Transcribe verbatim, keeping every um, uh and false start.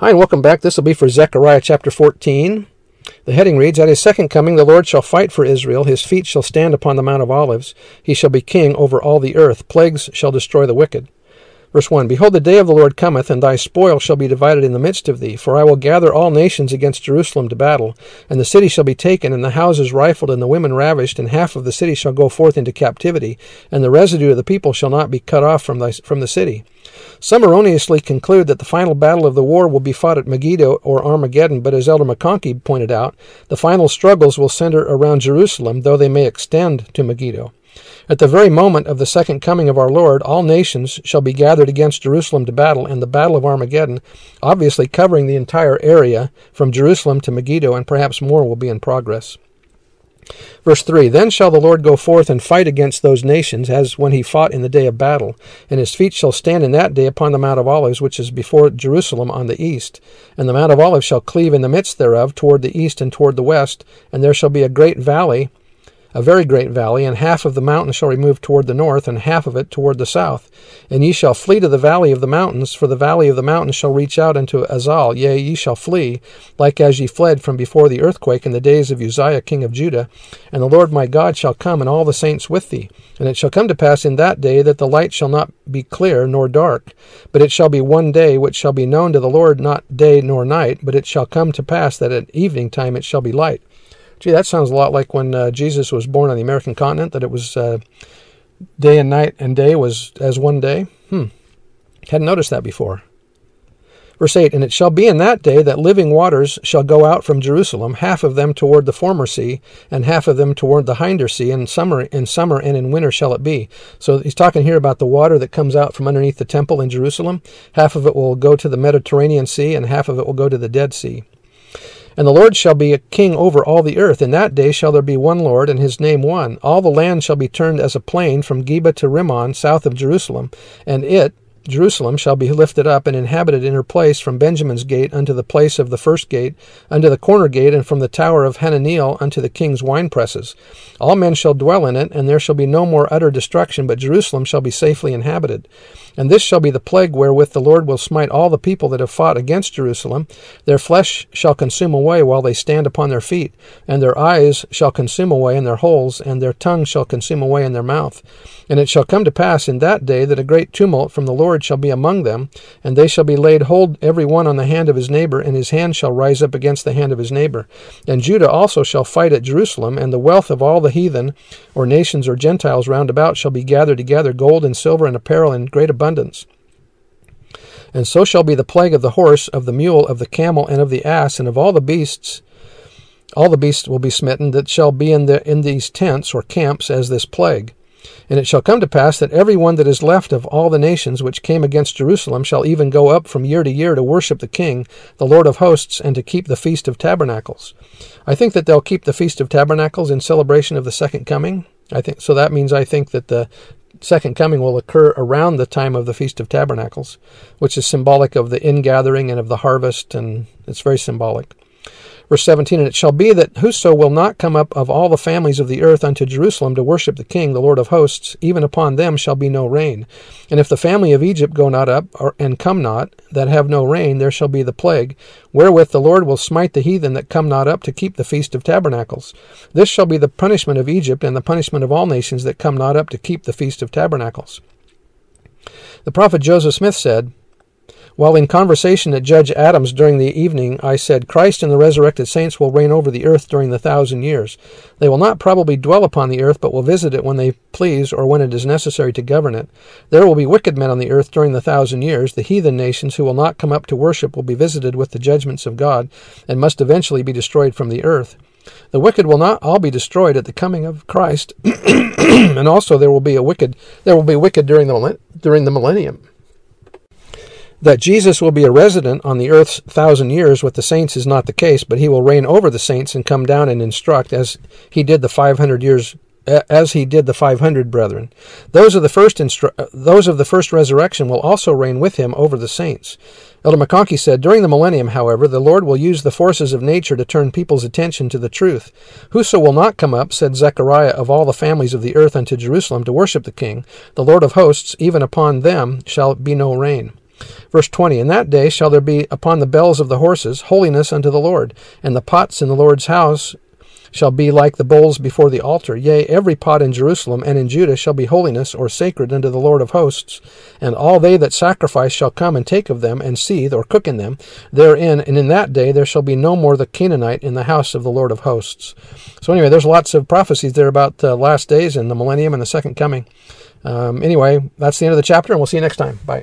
Hi, and welcome back. This will be for Zechariah chapter fourteen. The heading reads, At his second coming the Lord shall fight for Israel. His feet shall stand upon the Mount of Olives. He shall be king over all the earth. Plagues shall destroy the wicked. Verse one, Behold, the day of the Lord cometh, and thy spoil shall be divided in the midst of thee. For I will gather all nations against Jerusalem to battle, and the city shall be taken, and the houses rifled, and the women ravished, and half of the city shall go forth into captivity, and the residue of the people shall not be cut off from thy, from the city. Some erroneously conclude that the final battle of the war will be fought at Megiddo or Armageddon, but as Elder McConkie pointed out, the final struggles will center around Jerusalem, though they may extend to Megiddo. At the very moment of the second coming of our Lord, all nations shall be gathered against Jerusalem to battle, and the battle of Armageddon, obviously covering the entire area from Jerusalem to Megiddo, and perhaps more, will be in progress. Verse three, Then shall the Lord go forth and fight against those nations, as when he fought in the day of battle. And his feet shall stand in that day upon the Mount of Olives, which is before Jerusalem on the east. And the Mount of Olives shall cleave in the midst thereof, toward the east and toward the west. And there shall be a great valley, a very great valley, and half of the mountain shall remove toward the north, and half of it toward the south. And ye shall flee to the valley of the mountains, for the valley of the mountains shall reach out unto Azal. Yea, ye shall flee, like as ye fled from before the earthquake in the days of Uzziah king of Judah. And the Lord my God shall come, and all the saints with thee. And it shall come to pass in that day that the light shall not be clear nor dark, but it shall be one day which shall be known to the Lord, not day nor night, but it shall come to pass that at evening time it shall be light. Gee, that sounds a lot like when uh, Jesus was born on the American continent, that it was uh, day and night, and day was as one day. Hmm. Hadn't noticed that before. Verse eight, And it shall be in that day that living waters shall go out from Jerusalem, half of them toward the former sea, and half of them toward the hinder sea, and summer, in summer and in winter shall it be. So he's talking here about the water that comes out from underneath the temple in Jerusalem. Half of it will go to the Mediterranean Sea, and half of it will go to the Dead Sea. And the Lord shall be a king over all the earth. In that day shall there be one Lord, and his name one. All the land shall be turned as a plain from Geba to Rimmon, south of Jerusalem. And it, Jerusalem, shall be lifted up and inhabited in her place from Benjamin's gate unto the place of the first gate, unto the corner gate, and from the tower of Hananeel unto the king's wine presses. All men shall dwell in it, and there shall be no more utter destruction, but Jerusalem shall be safely inhabited. And this shall be the plague wherewith the Lord will smite all the people that have fought against Jerusalem. Their flesh shall consume away while they stand upon their feet, and their eyes shall consume away in their holes, and their tongue shall consume away in their mouth. And it shall come to pass in that day that a great tumult from the Lord shall be among them, and they shall be laid hold every one on the hand of his neighbor, and his hand shall rise up against the hand of his neighbor. And Judah also shall fight at Jerusalem, and the wealth of all the heathen, or nations, or Gentiles round about, shall be gathered together, gold and silver and apparel in great abundance. Abundance. And so shall be the plague of the horse, of the mule, of the camel, and of the ass, and of all the beasts. All the beasts will be smitten that shall be in the in these tents or camps as this plague. And it shall come to pass that every one that is left of all the nations which came against Jerusalem shall even go up from year to year to worship the King, the Lord of hosts, and to keep the Feast of Tabernacles. I think that they'll keep the Feast of Tabernacles in celebration of the second coming. I think so. That means I think that the second coming will occur around the time of the Feast of Tabernacles, which is symbolic of the ingathering and of the harvest, and it's very symbolic. Verse seventeen, And it shall be that whoso will not come up of all the families of the earth unto Jerusalem to worship the King, the Lord of hosts, even upon them shall be no rain. And if the family of Egypt go not up, or, and come not, that have no rain, there shall be the plague, wherewith the Lord will smite the heathen that come not up to keep the Feast of Tabernacles. This shall be the punishment of Egypt, and the punishment of all nations that come not up to keep the Feast of Tabernacles. The prophet Joseph Smith said, While in conversation at Judge Adams during the evening, I said, Christ and the resurrected saints will reign over the earth during the thousand years. They will not probably dwell upon the earth, but will visit it when they please or when it is necessary to govern it. There will be wicked men on the earth during the thousand years. The heathen nations who will not come up to worship will be visited with the judgments of God and must eventually be destroyed from the earth. The wicked will not all be destroyed at the coming of Christ, and also there will be a wicked. There will be wicked during the during the millennium. That Jesus will be a resident on the earth's thousand years with the saints is not the case, but he will reign over the saints and come down and instruct as he did the five hundred years as he did the five hundred brethren. Those of the first instru- those of the first resurrection will also reign with him over the saints. Elder McConkie said, during the millennium, however, the Lord will use the forces of nature to turn people's attention to the truth. Whoso will not come up, said Zechariah, of all the families of the earth unto Jerusalem to worship the King, the Lord of hosts, even upon them shall be no rain. Verse twenty, in that day shall there be upon the bells of the horses holiness unto the Lord, and the pots in the Lord's house shall be like the bowls before the altar. Yea, every pot in Jerusalem and in Judah shall be holiness or sacred unto the Lord of hosts, and all they that sacrifice shall come and take of them, and seethe or cook in them therein, and in that day there shall be no more the Canaanite in the house of the Lord of hosts. So anyway, there's lots of prophecies there about the last days and the millennium and the second coming. Um, anyway, that's the end of the chapter, and we'll see you next time. Bye.